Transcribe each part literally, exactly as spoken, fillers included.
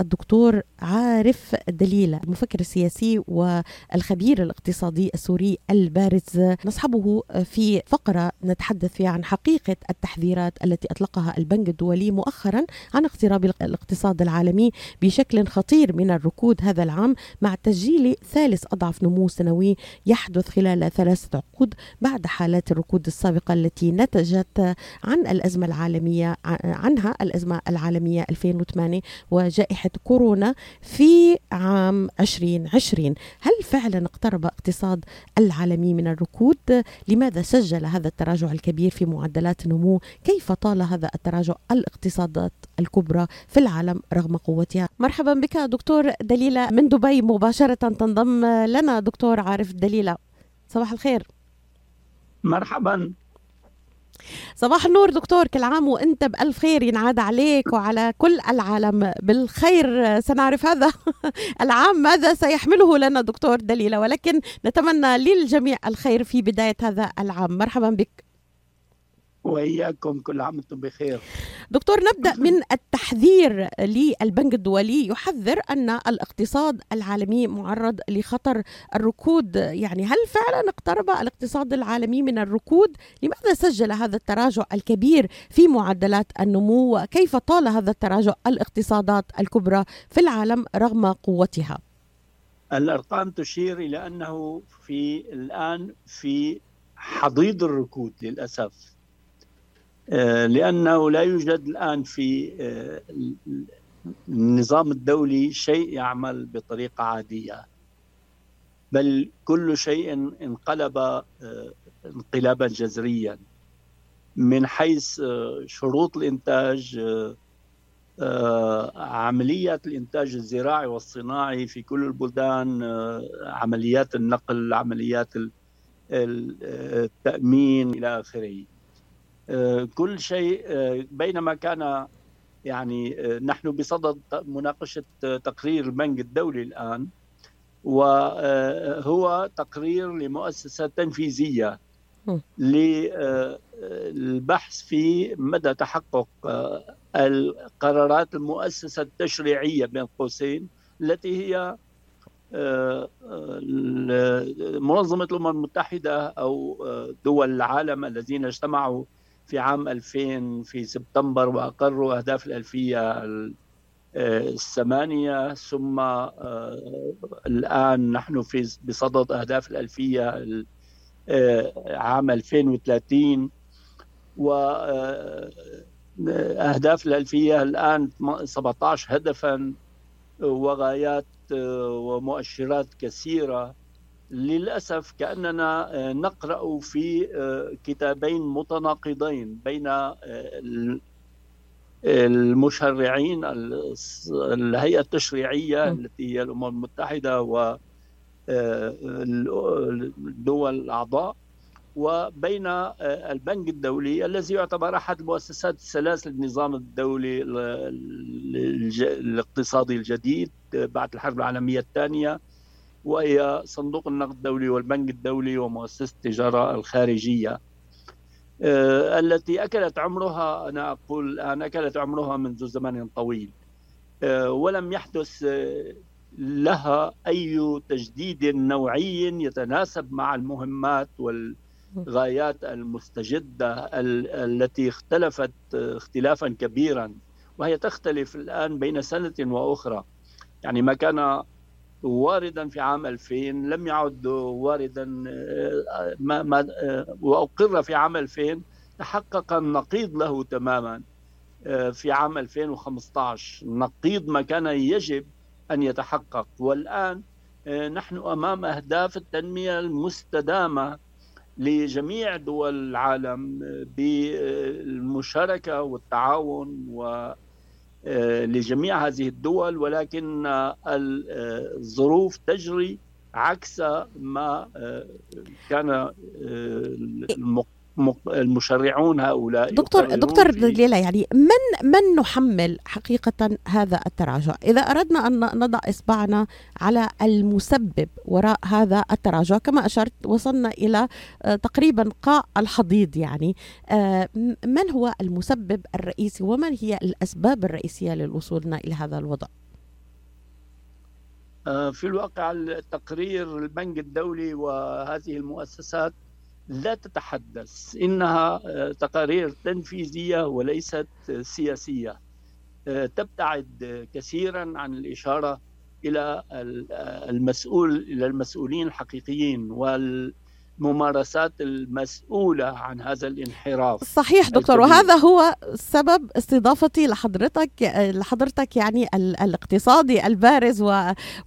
الدكتور عارف دليلة، المفكر السياسي والخبير الاقتصادي السوري البارز. نصحبه في فقرة نتحدث فيها عن حقيقة التحذيرات التي أطلقها البنك الدولي مؤخرا عن اقتراب الاقتصاد العالمي بشكل خطير من الركود هذا العام، مع تسجيل ثالث أضعف نمو سنوي يحدث خلال ثلاثة عقود بعد حالات الركود السابقة التي نتجت عن الأزمة العالمية عنها الأزمة العالمية ألفين وثمانية وجائحة كورونا في عام عشرين عشرين. هل فعلا اقترب اقتصاد العالمي من الركود؟ لماذا سجل هذا التراجع الكبير في معدلات النمو؟ كيف طال هذا التراجع الاقتصادات الكبرى في العالم رغم قوتها؟ مرحبا بك دكتور دليلة من دبي. مباشرة تنضم لنا دكتور عارف دليلة. صباح الخير. مرحبا، صباح النور دكتور. كل عام وانت بألف خير، ينعاد عليك وعلى كل العالم بالخير. سنعرف هذا العام ماذا سيحمله لنا دكتور دليلة، ولكن نتمنى للجميع الخير في بداية هذا العام. مرحبا بك وإياكم، كل عام وانتم بخير. دكتور، نبدأ من التحذير للبنك الدولي، يحذر أن الاقتصاد العالمي معرض لخطر الركود. يعني هل فعلا اقترب الاقتصاد العالمي من الركود؟ لماذا سجل هذا التراجع الكبير في معدلات النمو؟ وكيف طال هذا التراجع الاقتصادات الكبرى في العالم رغم قوتها؟ الأرقام تشير إلى أنه في الآن في حضيض الركود للأسف، لأنه لا يوجد الآن في النظام الدولي شيء يعمل بطريقة عادية، بل كل شيء انقلب انقلابا جذريا من حيث شروط الإنتاج، عملية الإنتاج الزراعي والصناعي في كل البلدان، عمليات النقل، عمليات التأمين إلى آخره، كل شيء. بينما كان يعني نحن بصدد مناقشة تقرير البنك الدولي الآن، وهو تقرير لمؤسسة تنفيذية للبحث في مدى تحقق القرارات المؤسسة التشريعية بين قوسين التي هي منظمة الأمم المتحدة أو دول العالم الذين اجتمعوا في عام ألفين في سبتمبر وأقروا أهداف الألفية الثمانية، ثم الآن نحن في بصدد أهداف الألفية عام ألفين وثلاثين، وأهداف الألفية الآن سبعة عشر هدفاً وغايات ومؤشرات كثيرة. للأسف كأننا نقرأ في كتابين متناقضين بين المشرعين، الهيئة التشريعية التي هي الأمم المتحدة والدول الأعضاء، وبين البنك الدولي الذي يعتبر أحد المؤسسات الثلاث للنظام الدولي الاقتصادي الجديد بعد الحرب العالمية الثانية، وهي صندوق النقد الدولي والبنك الدولي ومؤسسة التجارة الخارجية، التي أكلت عمرها، أنا أقول الآن أكلت عمرها منذ زمن طويل، ولم يحدث لها أي تجديد نوعي يتناسب مع المهمات والغايات المستجدة التي اختلفت اختلافا كبيرا، وهي تختلف الآن بين سنة وأخرى. يعني ما كان واردا في عام ألفين لم يعد واردا، ما ما وأقر في عام ألفين تحقق النقيض له تماما في عام ألفين وخمسة عشر، نقيض ما كان يجب أن يتحقق. والآن نحن أمام أهداف التنمية المستدامة لجميع دول العالم بالمشاركة والتعاون و لجميع هذه الدول، ولكن الظروف تجري عكس ما كان المشرعون هؤلاء. دكتور دكتور دليلة، يعني من من نحمل حقيقة هذا التراجع؟ إذا أردنا أن نضع إصبعنا على المسبب وراء هذا التراجع، كما أشرت وصلنا إلى تقريبا قاع الحضيض. يعني من هو المسبب الرئيسي ومن هي الأسباب الرئيسية لوصولنا إلى هذا الوضع؟ في الواقع التقرير البنك الدولي وهذه المؤسسات لا تتحدث، إنها تقارير تنفيذية وليست سياسية، تبتعد كثيرا عن الإشارة إلى المسؤول إلى المسؤولين الحقيقيين وال ممارسات المسؤولة عن هذا الانحراف. صحيح دكتور، وهذا هو سبب استضافتي لحضرتك لحضرتك يعني الاقتصادي البارز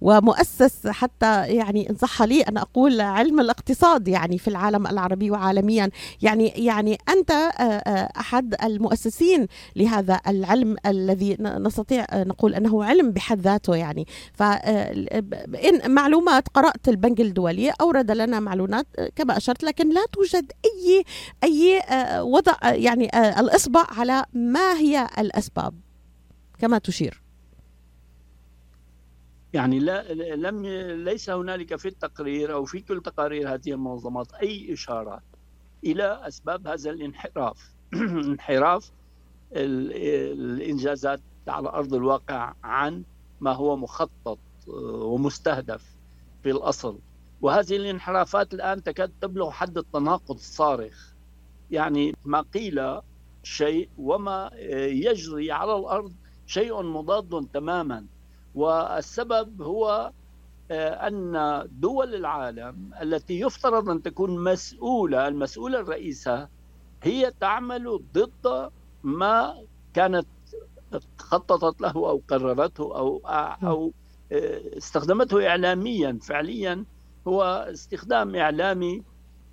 ومؤسس حتى يعني إن صح لي أن أقول علم الاقتصاد يعني في العالم العربي وعالميا، يعني يعني أنت أحد المؤسسين لهذا العلم الذي نستطيع نقول أنه علم بحد ذاته. يعني فإن معلومات قرأت البنك الدولي أورد لنا معلومات كما أشرت، لكن لا توجد أي أي وضع يعني الإصبع على ما هي الأسباب كما تشير. يعني لا لم ليس هنالك في التقرير أو في كل تقارير هذه المنظمات أي إشارات إلى أسباب هذا الانحراف انحراف الإنجازات على أرض الواقع عن ما هو مخطط ومستهدف في الأصل. وهذه الانحرافات الآن تكاد تبلغ حد التناقض الصارخ، يعني ما قيل شيء وما يجري على الأرض شيء مضاد تماما. والسبب هو أن دول العالم التي يفترض أن تكون مسؤولة المسؤولة الرئيسة هي تعمل ضد ما كانت خططت له أو قررته أو أو استخدمته إعلاميا. فعليا هو استخدام إعلامي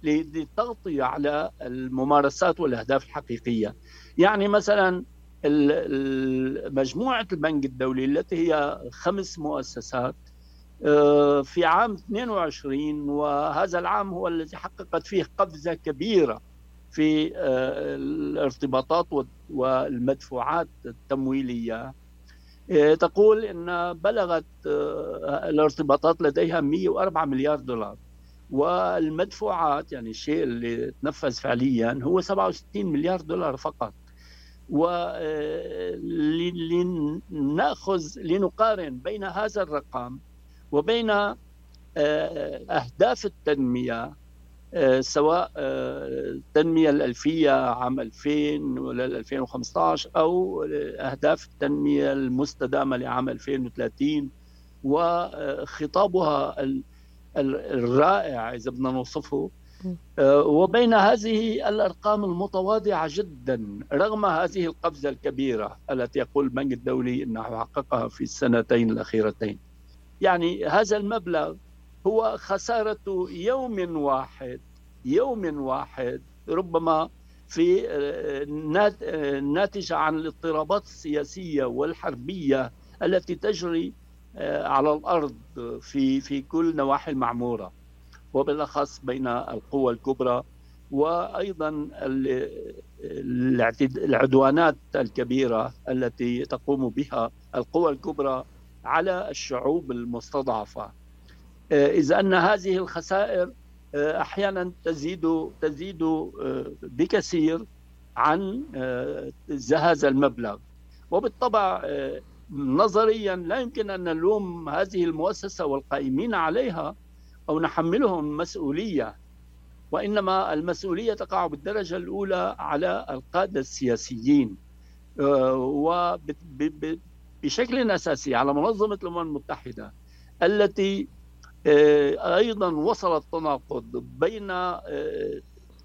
للتغطية على الممارسات والأهداف الحقيقية. يعني مثلا مجموعة البنك الدولي التي هي خمس مؤسسات في عام اثنين وعشرين، وهذا العام هو الذي حققت فيه قفزة كبيرة في الارتباطات والمدفوعات التمويلية، تقول إن بلغت الارتباطات لديها مئة وأربعة مليار دولار، والمدفوعات يعني الشيء اللي تنفذ فعليا هو سبعة وستين مليار دولار فقط. ولنأخذ لنقارن بين هذا الرقم وبين أهداف التنمية، سواء التنمية الألفية عام ألفين ولا ألفين وخمسة عشر أو أهداف التنمية المستدامة لعام ألفين وثلاثين، وخطابها الرائع إذا بدنا نوصفه، وبين هذه الأرقام المتواضعة جدا رغم هذه القفزة الكبيرة التي يقول البنك الدولي أنه حققها في السنتين الأخيرتين. يعني هذا المبلغ هو خسارة يوم واحد يوم واحد ربما في ناتجة عن الاضطرابات السياسية والحربية التي تجري على الأرض في في كل نواحي المعمورة، وبالأخص بين القوى الكبرى، وأيضا العدوانات الكبيرة التي تقوم بها القوى الكبرى على الشعوب المستضعفة. إذا أن هذه الخسائر أحيانا تزيد تزيد بكثير عن هذا المبلغ. وبالطبع نظريا لا يمكن أن نلوم هذه المؤسسة والقائمين عليها أو نحملهم مسؤولية، وإنما المسؤولية تقع بالدرجة الأولى على القادة السياسيين، وبشكل أساسي على منظمة الأمم المتحدة التي أيضا وصل التناقض بين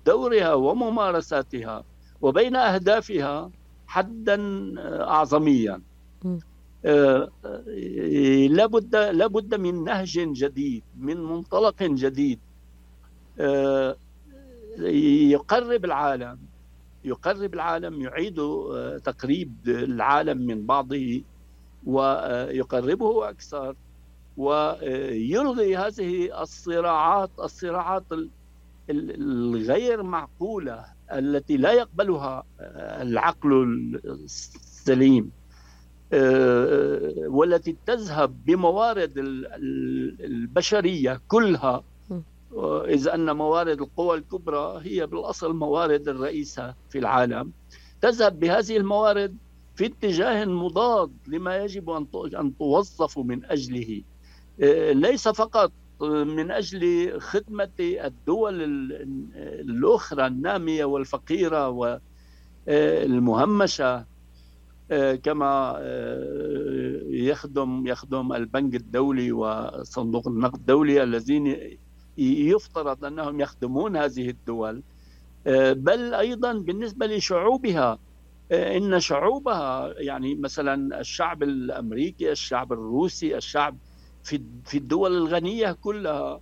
دورها وممارساتها وبين أهدافها حدا أعظميا. لابد لابد من نهج جديد، من منطلق جديد يقرب العالم يقرب العالم يعيد تقريب العالم من بعضه ويقربه أكثر، ويلغي هذه الصراعات الصراعات الغير معقولة التي لا يقبلها العقل السليم، والتي تذهب بموارد البشرية كلها، إذ أن موارد القوى الكبرى هي بالأصل موارد الرئيسة في العالم، تذهب بهذه الموارد في اتجاه مضاد لما يجب أن توظف من أجله. ليس فقط من أجل خدمة الدول الأخرى النامية والفقيرة والمهمشة كما يخدم يخدم البنك الدولي وصندوق النقد الدولي الذين يفترض أنهم يخدمون هذه الدول، بل أيضا بالنسبة لشعوبها. إن شعوبها يعني مثلا الشعب الأمريكي، الشعب الروسي، الشعب في الدول الغنية كلها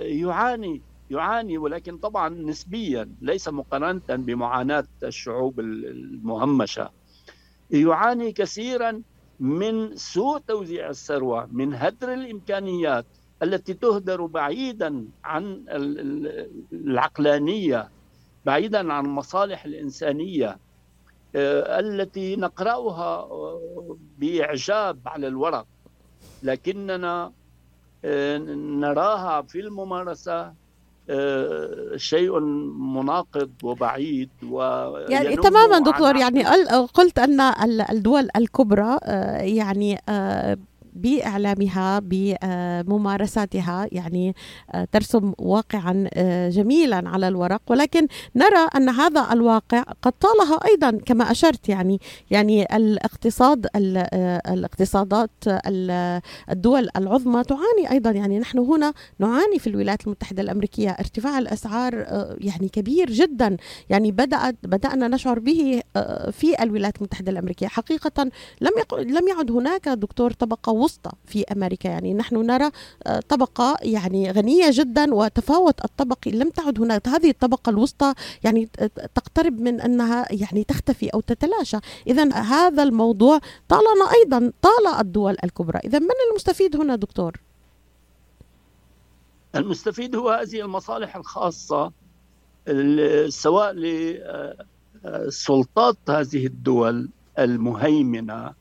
يعاني يعاني ولكن طبعا نسبيا، ليس مقارنة بمعاناة الشعوب المهمشة. يعاني كثيرا من سوء توزيع الثروة، من هدر الإمكانيات التي تهدر بعيدا عن العقلانية، بعيدا عن المصالح الإنسانية التي نقرأها بإعجاب على الورق، لكننا نراها في الممارسة شيء مناقض وبعيد. يعني تماما دكتور، يعني قلت أن الدول الكبرى يعني بإعلامها بممارساتها يعني ترسم واقعا جميلا على الورق، ولكن نرى أن هذا الواقع قد طالها أيضا كما أشرت. يعني يعني الاقتصاد الاقتصادات الدول العظمى تعاني أيضا. يعني نحن هنا نعاني في الولايات المتحدة الأمريكية ارتفاع الأسعار يعني كبير جدا، يعني بدأت بدأنا نشعر به في الولايات المتحدة الأمريكية حقيقة. لم لم يعد هناك دكتور طبقة وسطى في أمريكا، يعني نحن نرى طبقة يعني غنية جدا وتفاوت الطبقي. لم تعد هناك هذه الطبقة الوسطى، يعني تقترب من أنها يعني تختفي أو تتلاشى. إذن هذا الموضوع طالنا أيضا، طال الدول الكبرى. إذن من المستفيد هنا دكتور؟ المستفيد هو هذه المصالح الخاصة، سواء لسلطات هذه الدول المهيمنة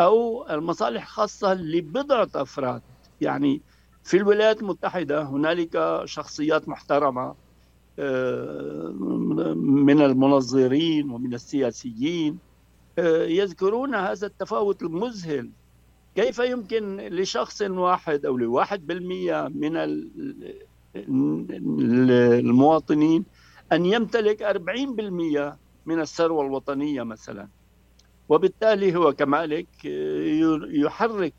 أو المصالح خاصة لبضعة أفراد. يعني في الولايات المتحدة هنالك شخصيات محترمة من المنظرين ومن السياسيين يذكرون هذا التفاوت المذهل. كيف يمكن لشخص واحد أو لواحد بالمئة من المواطنين أن يمتلك أربعين بالمئة من الثروة الوطنية مثلاً؟ وبالتالي هو كمالك يحرك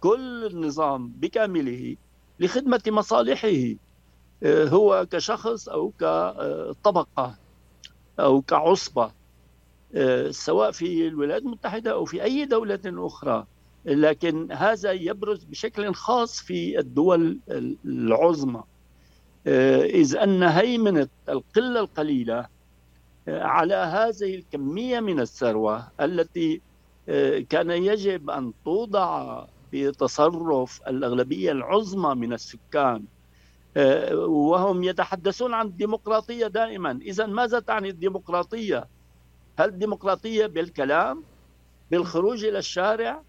كل النظام بكامله لخدمة مصالحه هو كشخص أو كطبقة أو كعصبة، سواء في الولايات المتحدة أو في أي دولة أخرى. لكن هذا يبرز بشكل خاص في الدول العظمى، إذ أن هيمنة القلة القليلة على هذه الكمية من الثروة التي كان يجب أن توضع في تصرف الأغلبية العظمى من السكان، وهم يتحدثون عن الديمقراطية دائما. إذن ماذا تعني الديمقراطية؟ هل الديمقراطية بالكلام، بالخروج إلى الشارع؟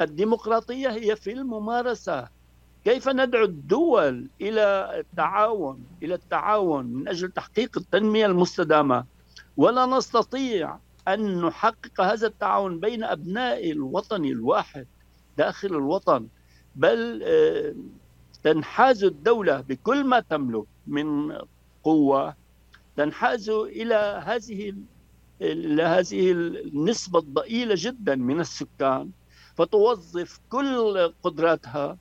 الديمقراطية هي في الممارسة. كيف ندعو الدول إلى التعاون إلى التعاون من أجل تحقيق التنمية المستدامة، ولا نستطيع أن نحقق هذا التعاون بين أبناء الوطن الواحد داخل الوطن، بل تنحاز الدولة بكل ما تملك من قوة، تنحاز إلى هذه إلى هذه النسبة الضئيلة جدا من السكان، فتوظف كل قدراتها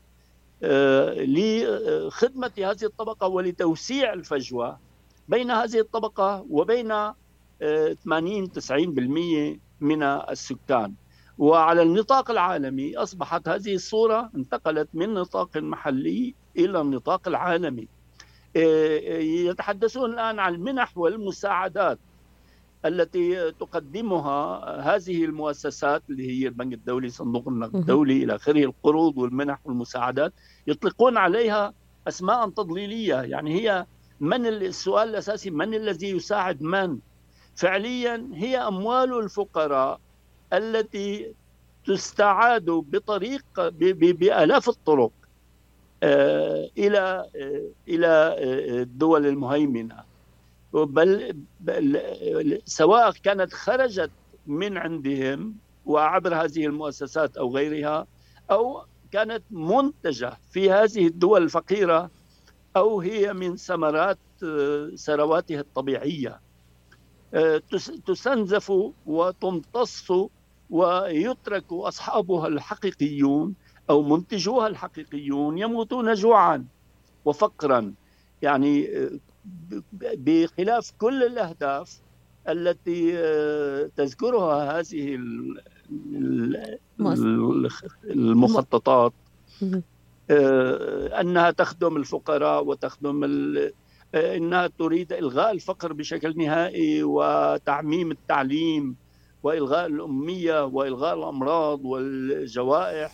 لخدمة هذه الطبقة ولتوسيع الفجوة بين هذه الطبقة وبين ثمانين إلى تسعين بالمئة من السكان. وعلى النطاق العالمي أصبحت هذه الصورة، انتقلت من نطاق محلي إلى النطاق العالمي. يتحدثون الآن عن المنح والمساعدات التي تقدمها هذه المؤسسات اللي هي البنك الدولي، صندوق النقد الدولي إلى آخره، القروض والمنح والمساعدات، يطلقون عليها أسماء تضليلية. يعني هي من السؤال الأساسي، من الذي يساعد من؟ فعليا هي أموال الفقراء التي تستعاد بطريقة بآلاف الطرق إلى إلى الدول المهيمنة، بل سواء كانت خرجت من عندهم وعبر هذه المؤسسات أو غيرها، أو كانت منتجة في هذه الدول الفقيرة أو هي من ثمرات ثرواتها الطبيعية تستنزف وتمتص ويترك أصحابها الحقيقيون أو منتجوها الحقيقيون يموتون جوعا وفقرا. يعني بخلاف كل الأهداف التي تذكرها هذه المخططات أنها تخدم الفقراء وتخدم ال... أنها تريد إلغاء الفقر بشكل نهائي وتعميم التعليم وإلغاء الأمية وإلغاء الأمراض والجوائح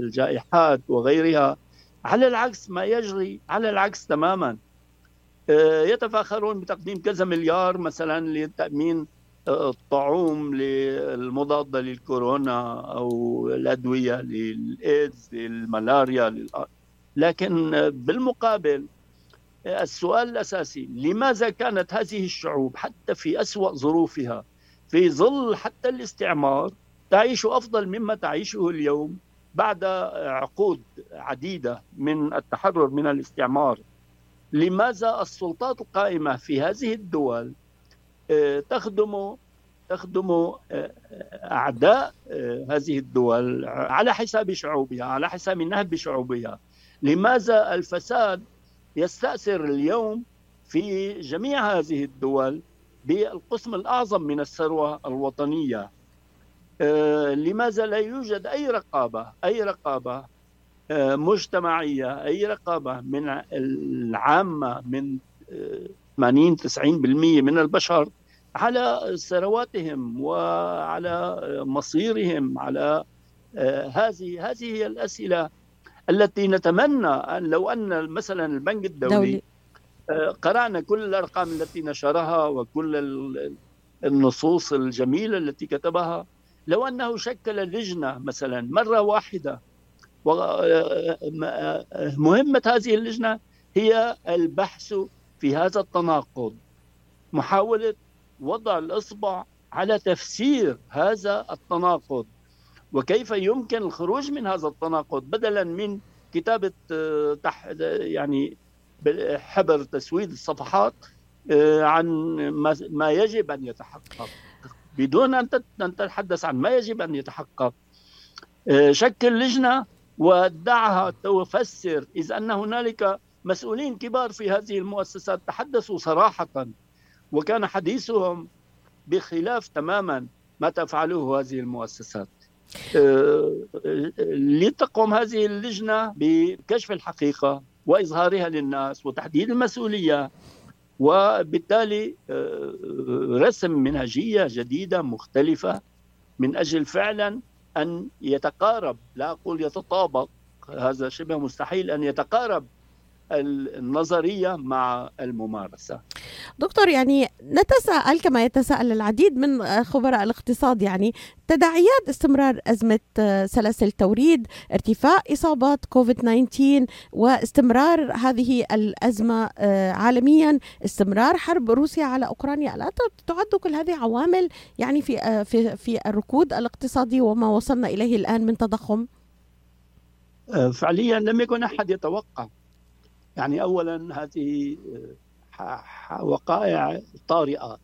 الجائحات وغيرها، على العكس ما يجري، على العكس تماما. يتفاخرون بتقديم كذا مليار مثلا لتأمين الطعوم للمضادة للكورونا أو الأدوية للإيدز للملاريا للأ... لكن بالمقابل السؤال الأساسي، لماذا كانت هذه الشعوب حتى في أسوأ ظروفها في ظل حتى الاستعمار تعيش أفضل مما تعيشه اليوم بعد عقود عديدة من التحرر من الاستعمار؟ لماذا السلطات القائمة في هذه الدول تخدم تخدم أعداء هذه الدول على حساب شعوبها، على حساب نهب شعوبها؟ لماذا الفساد يستأثر اليوم في جميع هذه الدول بالقسم الأعظم من الثروة الوطنية؟ لماذا لا يوجد أي رقابة أي رقابة مجتمعية، أي رقابة من العامة، من ثمانين تسعين بالمئة من البشر على ثرواتهم وعلى مصيرهم؟ على هذه هذه هي الأسئلة التي نتمنى أن لو أن مثلا البنك الدولي دولي. قرأنا كل الأرقام التي نشرها وكل النصوص الجميلة التي كتبها، لو أنه شكل لجنة مثلا مرة واحدة. مهمة هذه اللجنة هي البحث في هذا التناقض، محاولة وضع الإصبع على تفسير هذا التناقض وكيف يمكن الخروج من هذا التناقض، بدلا من كتابة يعني حبر تسويد الصفحات عن ما يجب أن يتحقق بدون أن تتحدث عن ما يجب أن يتحقق. شكل لجنة ودعها تفسر، إذ أن هنالك مسؤولين كبار في هذه المؤسسات تحدثوا صراحة وكان حديثهم بخلاف تماما ما تفعله هذه المؤسسات. لتقوم هذه اللجنة بكشف الحقيقة وإظهارها للناس وتحديد المسؤولية، وبالتالي رسم منهجية جديدة مختلفة من أجل فعلا أن يتقارب، لا أقول يتطابق، هذا شبه مستحيل، أن يتقارب النظرية مع الممارسة. دكتور، يعني نتساءل كما يتساءل العديد من خبراء الاقتصاد، يعني تداعيات استمرار أزمة سلاسل توريد، ارتفاع إصابات كوفيد تسعة عشر واستمرار هذه الأزمة عالميا، استمرار حرب روسيا على أوكرانيا، ألا تعد كل هذه عوامل يعني في في في الركود الاقتصادي وما وصلنا إليه الآن من تضخم؟ فعليا لم يكن أحد يتوقع. يعني أولا هذه وقائع طارئة،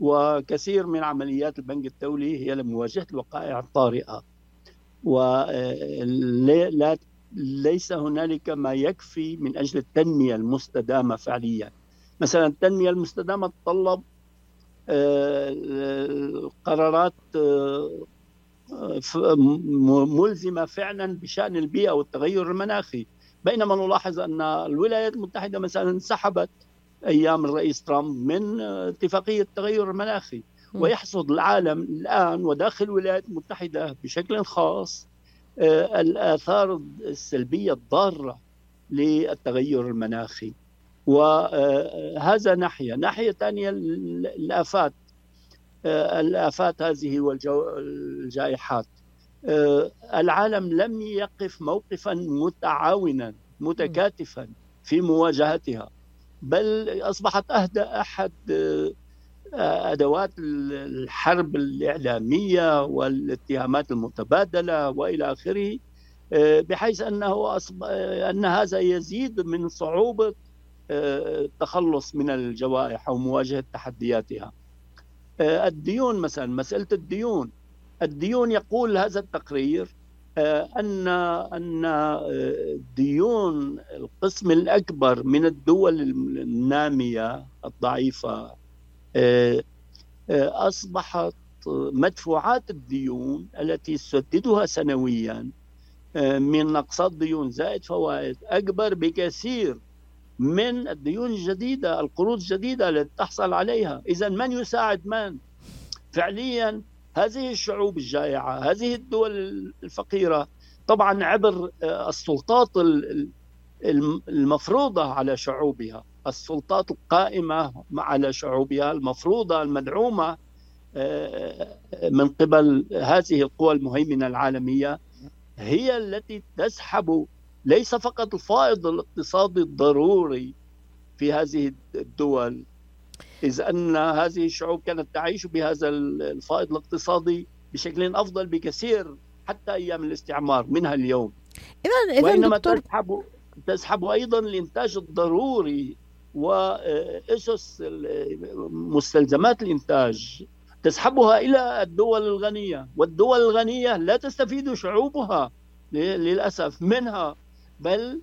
وكثير من عمليات البنك الدولي هي لمواجهة الوقائع الطارئة، وليس هنالك ما يكفي من أجل التنمية المستدامة فعليا. مثلا التنمية المستدامة تتطلب قرارات ملزمة فعلا بشأن البيئة والتغير المناخي، بينما نلاحظ أن الولايات المتحدة مثلا انسحبت أيام الرئيس ترامب من اتفاقية التغير المناخي، ويحصد العالم الآن وداخل الولايات المتحدة بشكل خاص الآثار السلبية الضارة للتغير المناخي، وهذا ناحية. ناحية ثانية الآفات الآفات هذه والجائحات، العالم لم يقف موقفا متعاونا متكاتفا في مواجهتها، بل أصبحت أهدى أحد أدوات الحرب الإعلامية والاتهامات المتبادلة وإلى آخره، بحيث أنه أصب... أن هذا يزيد من صعوبة التخلص من الجوائح أو مواجهة تحدياتها. الديون مثلا، مسألة الديون، الديون يقول هذا التقرير أن أن الديون القسم الأكبر من الدول النامية الضعيفة أصبحت مدفوعات الديون التي تسددها سنويا من أقساط ديون زائد فوائد أكبر بكثير من الديون الجديدة، القروض الجديدة التي تحصل عليها. إذن من يساعد من؟ فعليا هذه الشعوب الجائعة، هذه الدول الفقيرة، طبعا عبر السلطات المفروضة على شعوبها، السلطات القائمة على شعوبها المفروضة المدعومة من قبل هذه القوى المهيمنة العالمية، هي التي تسحب ليس فقط الفائض الاقتصادي الضروري في هذه الدول، إذ أن هذه الشعوب كانت تعيش بهذا الفائض الاقتصادي بشكل أفضل بكثير حتى أيام الاستعمار منها اليوم. وإنما تسحب تسحب أيضا الإنتاج الضروري وأسس مستلزمات الإنتاج، تسحبها إلى الدول الغنية، والدول الغنية لا تستفيد شعوبها للأسف منها، بل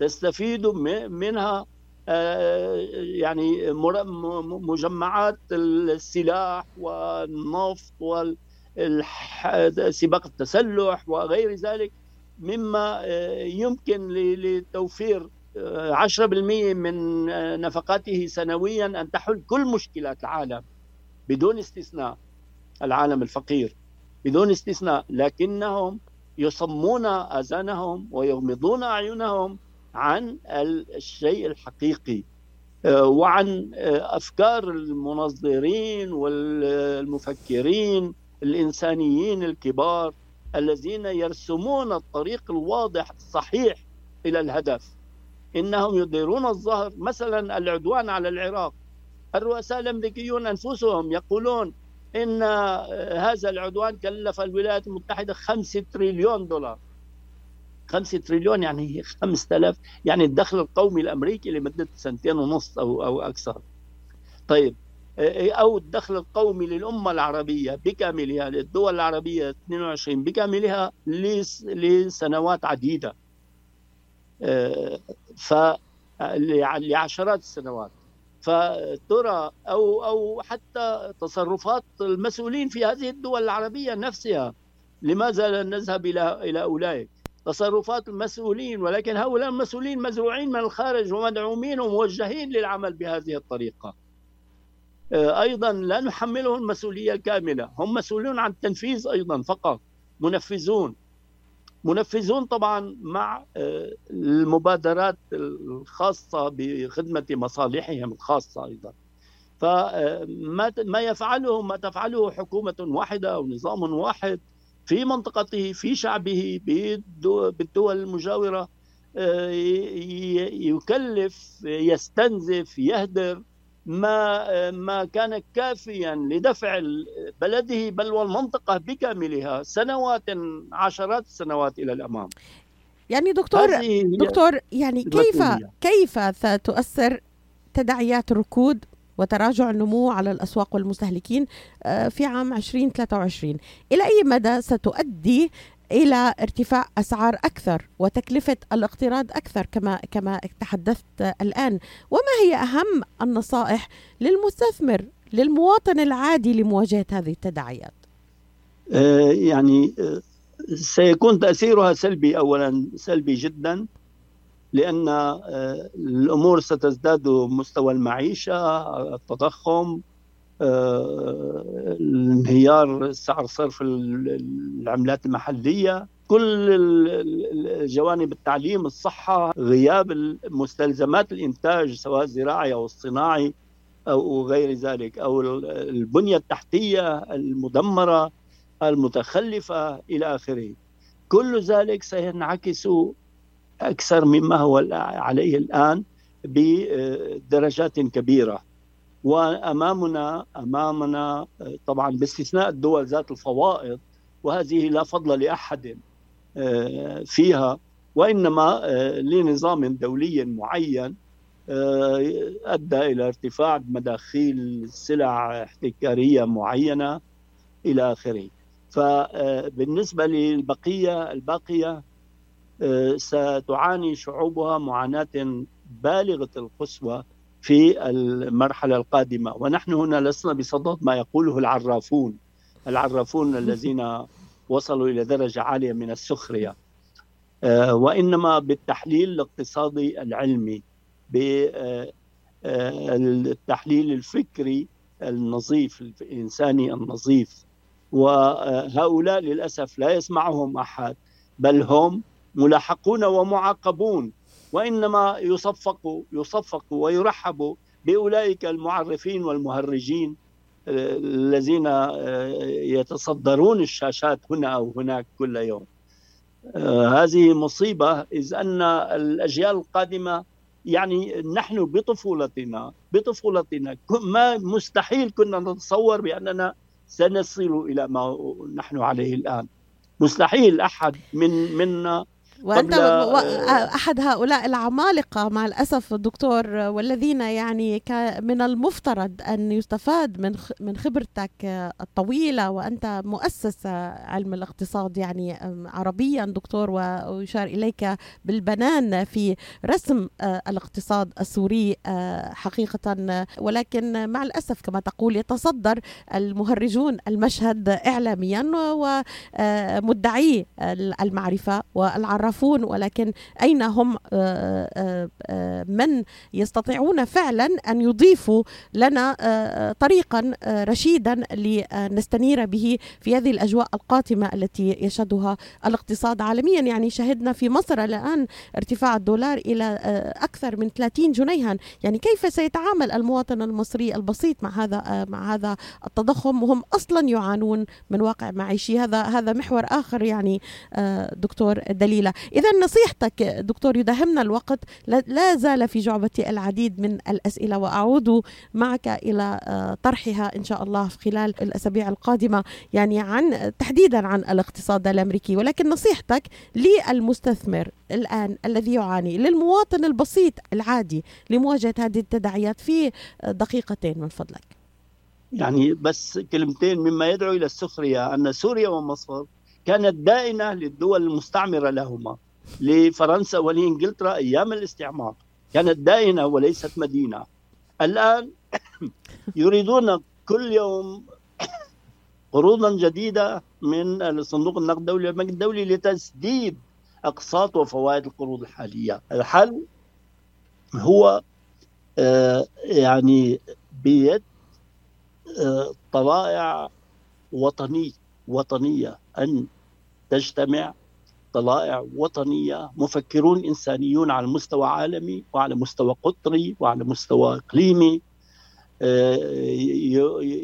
تستفيد منها يعني مجمعات السلاح والنفط وسباق التسلح وغير ذلك، مما يمكن لتوفير عشرة بالمئة من نفقاته سنويا أن تحل كل مشكلات العالم بدون استثناء، العالم الفقير بدون استثناء، لكنهم يصمون آذانهم ويغمضون أعينهم عن الشيء الحقيقي وعن أفكار المنظرين والمفكرين الإنسانيين الكبار الذين يرسمون الطريق الواضح الصحيح إلى الهدف. إنهم يديرون الظهر، مثلا العدوان على العراق، الرؤساء الأمريكيون أنفسهم يقولون إن هذا العدوان كلف الولايات المتحدة خمسة تريليون دولار. خمسة تريليون يعني خمس تلاف، يعني الدخل القومي الأمريكي لمدة سنتين ونص أو أو أكثر. طيب، أو الدخل القومي للأمة العربية بكاملها، للدول العربية اثنين وعشرين بكاملها لسنوات عديدة، ف لعشرات السنوات. فترى أو أو حتى تصرفات المسؤولين في هذه الدول العربية نفسها، لماذا لا نذهب إلى إلى أولئك؟ تصرفات المسؤولين، ولكن هؤلاء المسؤولين مزروعين من الخارج ومدعومين وموجهين للعمل بهذه الطريقة. أيضا لا نحملهم المسؤولية الكاملة، هم مسؤولون عن التنفيذ أيضا فقط، منفذون منفذون طبعا مع المبادرات الخاصة بخدمة مصالحهم الخاصة أيضا. فما ما يفعله ما تفعله حكومة واحدة أو نظام واحد في منطقته في شعبه بالدول المجاورة يكلف، يستنزف، يهدر ما ما كان كافيا لدفع بلده بل والمنطقة بكاملها سنوات، عشرات السنوات إلى الأمام. يعني دكتور دكتور يعني كيف كيف ستؤثر تداعيات ركود وتراجع النمو على الأسواق والمستهلكين في عام عشرين ثلاثة وعشرين؟ إلى أي مدى ستؤدي إلى ارتفاع أسعار أكثر وتكلفة الاقتراض أكثر كما كما تحدثت الآن؟ وما هي أهم النصائح للمستثمر، للمواطن العادي لمواجهة هذه التداعيات؟ يعني سيكون تأثيرها سلبي، أولا سلبي جدا، لأن الأمور ستزداد، مستوى المعيشة، التضخم، انهيار سعر صرف العملات المحلية، كل الجوانب، التعليم، الصحة، غياب مستلزمات الإنتاج سواء الزراعي أو الصناعي أو غير ذلك، أو البنية التحتية المدمرة المتخلفة إلى آخره، كل ذلك سينعكس أكثر مما هو عليه الآن بدرجات كبيرة. وأمامنا أمامنا طبعا باستثناء الدول ذات الفوائض، وهذه لا فضل لأحد، فيها، وإنما لنظام دولي معين أدى إلى ارتفاع مداخيل سلع احتكارية معينة إلى آخره. فبالنسبة للبقية الباقية ستعاني شعوبها معاناة بالغة القسوة في المرحلة القادمة. ونحن هنا لسنا بصدد ما يقوله العرافون العرافون الذين وصلوا إلى درجة عالية من السخرية، وإنما بالتحليل الاقتصادي العلمي، بالتحليل الفكري النظيف الإنساني النظيف. وهؤلاء للأسف لا يسمعهم أحد، بل هم ملاحقون ومعاقبون، وإنما يصفقوا يصفقوا ويرحبوا بأولئك المعرفين والمهرجين الذين يتصدرون الشاشات هنا أو هناك كل يوم. هذه مصيبة، إذ أن الأجيال القادمة، يعني نحن بطفولتنا بطفولتنا ما مستحيل كنا نتصور بأننا سنصل إلى ما نحن عليه الآن. مستحيل أحد من منا، وأنت أحد هؤلاء العمالقة مع الأسف دكتور، والذين يعني من المفترض أن يستفاد من من خبرتك الطويلة، وأنت مؤسس علم الاقتصاد يعني عربيا دكتور، ويشار إليك بالبنان في رسم الاقتصاد السوري حقيقة. ولكن مع الأسف كما تقول يتصدر المهرجون المشهد إعلاميا ومدعي المعرفة والعرب، ولكن أين هم من يستطيعون فعلا أن يضيفوا لنا طريقا رشيدا لنستنير به في هذه الأجواء القاتمة التي يشهدها الاقتصاد عالميا؟ يعني شهدنا في مصر الآن ارتفاع الدولار إلى أكثر من ثلاثين جنيها، يعني كيف سيتعامل المواطن المصري البسيط مع هذا مع هذا التضخم وهم أصلا يعانون من واقع معيشي؟ هذا هذا محور آخر يعني دكتور دليلة. إذا نصيحتك دكتور، يداهمنا الوقت، لا زال في جعبتي العديد من الأسئلة وأعود معك إلى طرحها إن شاء الله في خلال الأسابيع القادمة، يعني عن تحديدا عن الاقتصاد الأمريكي. ولكن نصيحتك للمستثمر الآن الذي يعاني، للمواطن البسيط العادي، لمواجهة هذه التداعيات في دقيقتين من فضلك. يعني بس كلمتين مما يدعو إلى السخرية، أن سوريا ومصر كانت دائنة للدول المستعمرة لهما، لفرنسا ولإنجلترا أيام الاستعمار، كانت دائنة وليست مدينة. الآن يريدون كل يوم قروضا جديدة من صندوق النقد الدولي والبنك الدولي لتسديد أقساط وفوائد القروض الحالية. الحل هو يعني بيد طلائع وطنية وطنية أن تجتمع طلائع وطنية، مفكرون إنسانيون على مستوى عالمي وعلى مستوى قطري وعلى مستوى إقليمي،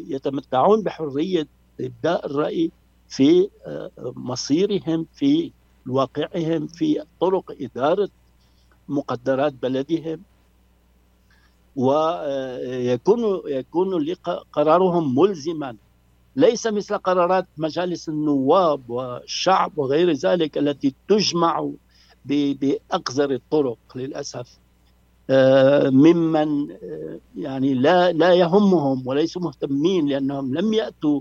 يتمتعون بحرية إبداء الرأي في مصيرهم، في واقعهم، في طرق إدارة مقدرات بلدهم، ويكون يكون قرارهم ملزماً، ليس مثل قرارات مجالس النواب والشعب وغير ذلك التي تجمع بأقذر الطرق للأسف ممن يعني لا لا يهمهم وليسوا مهتمين، لأنهم لم يأتوا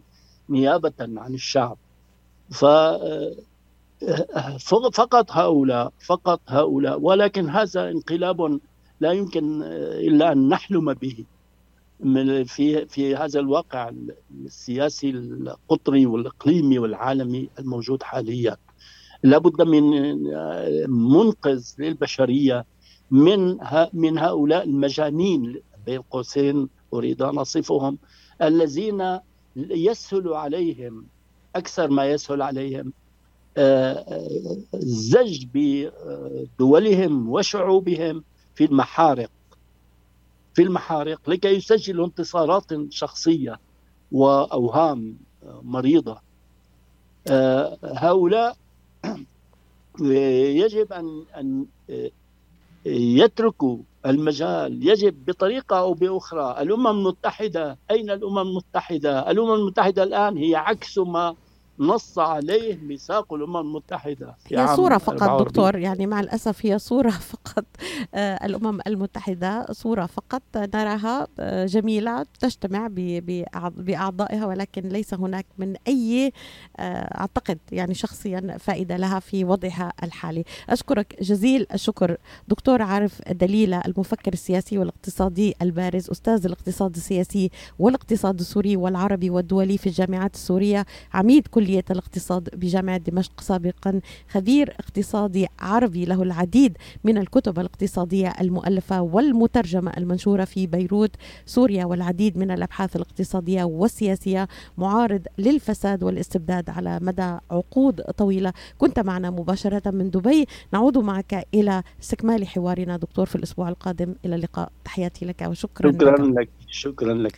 نيابة عن الشعب. فقط هؤلاء فقط هؤلاء ولكن هذا انقلاب لا يمكن إلا أن نحلم به في في هذا الواقع السياسي القطري والإقليمي والعالمي الموجود حاليا. لابد من منقذ للبشرية من من هؤلاء المجانين بين قوسين أريد أن أصفهم، الذين يسهل عليهم أكثر ما يسهل عليهم الزج بدولهم وشعوبهم في المحارق في المحارق لكي يسجلوا انتصارات شخصية وأوهام مريضة. هؤلاء يجب أن أن يتركوا المجال، يجب بطريقة أو بأخرى. الأمم المتحدة، أين الأمم المتحدة؟ الأمم المتحدة الآن هي عكس ما نص عليه ميثاق الأمم المتحدة. هي صورة فقط دكتور، يعني مع الأسف هي صورة فقط. الأمم المتحدة صورة فقط نراها جميلة تجتمع بأعضائها، ولكن ليس هناك من أي أعتقد يعني شخصيا فائدة لها في وضعها الحالي. أشكرك جزيل الشكر دكتور عارف دليلة، المفكر السياسي والاقتصادي البارز، أستاذ الاقتصاد السياسي والاقتصاد السوري والعربي والدولي في الجامعات السورية، عميد كلية الاقتصاد بجامعة دمشق سابقا، خبير اقتصادي عربي له العديد من الكتب الاقتصادية المؤلفة والمترجمة المنشورة في بيروت سوريا والعديد من الأبحاث الاقتصادية والسياسية، معارض للفساد والاستبداد على مدى عقود طويلة. كنت معنا مباشرة من دبي، نعود معك إلى استكمال حوارنا دكتور في الأسبوع القادم. إلى اللقاء، تحياتي لك وشكرا. شكرا لك, لك. شكرا لك.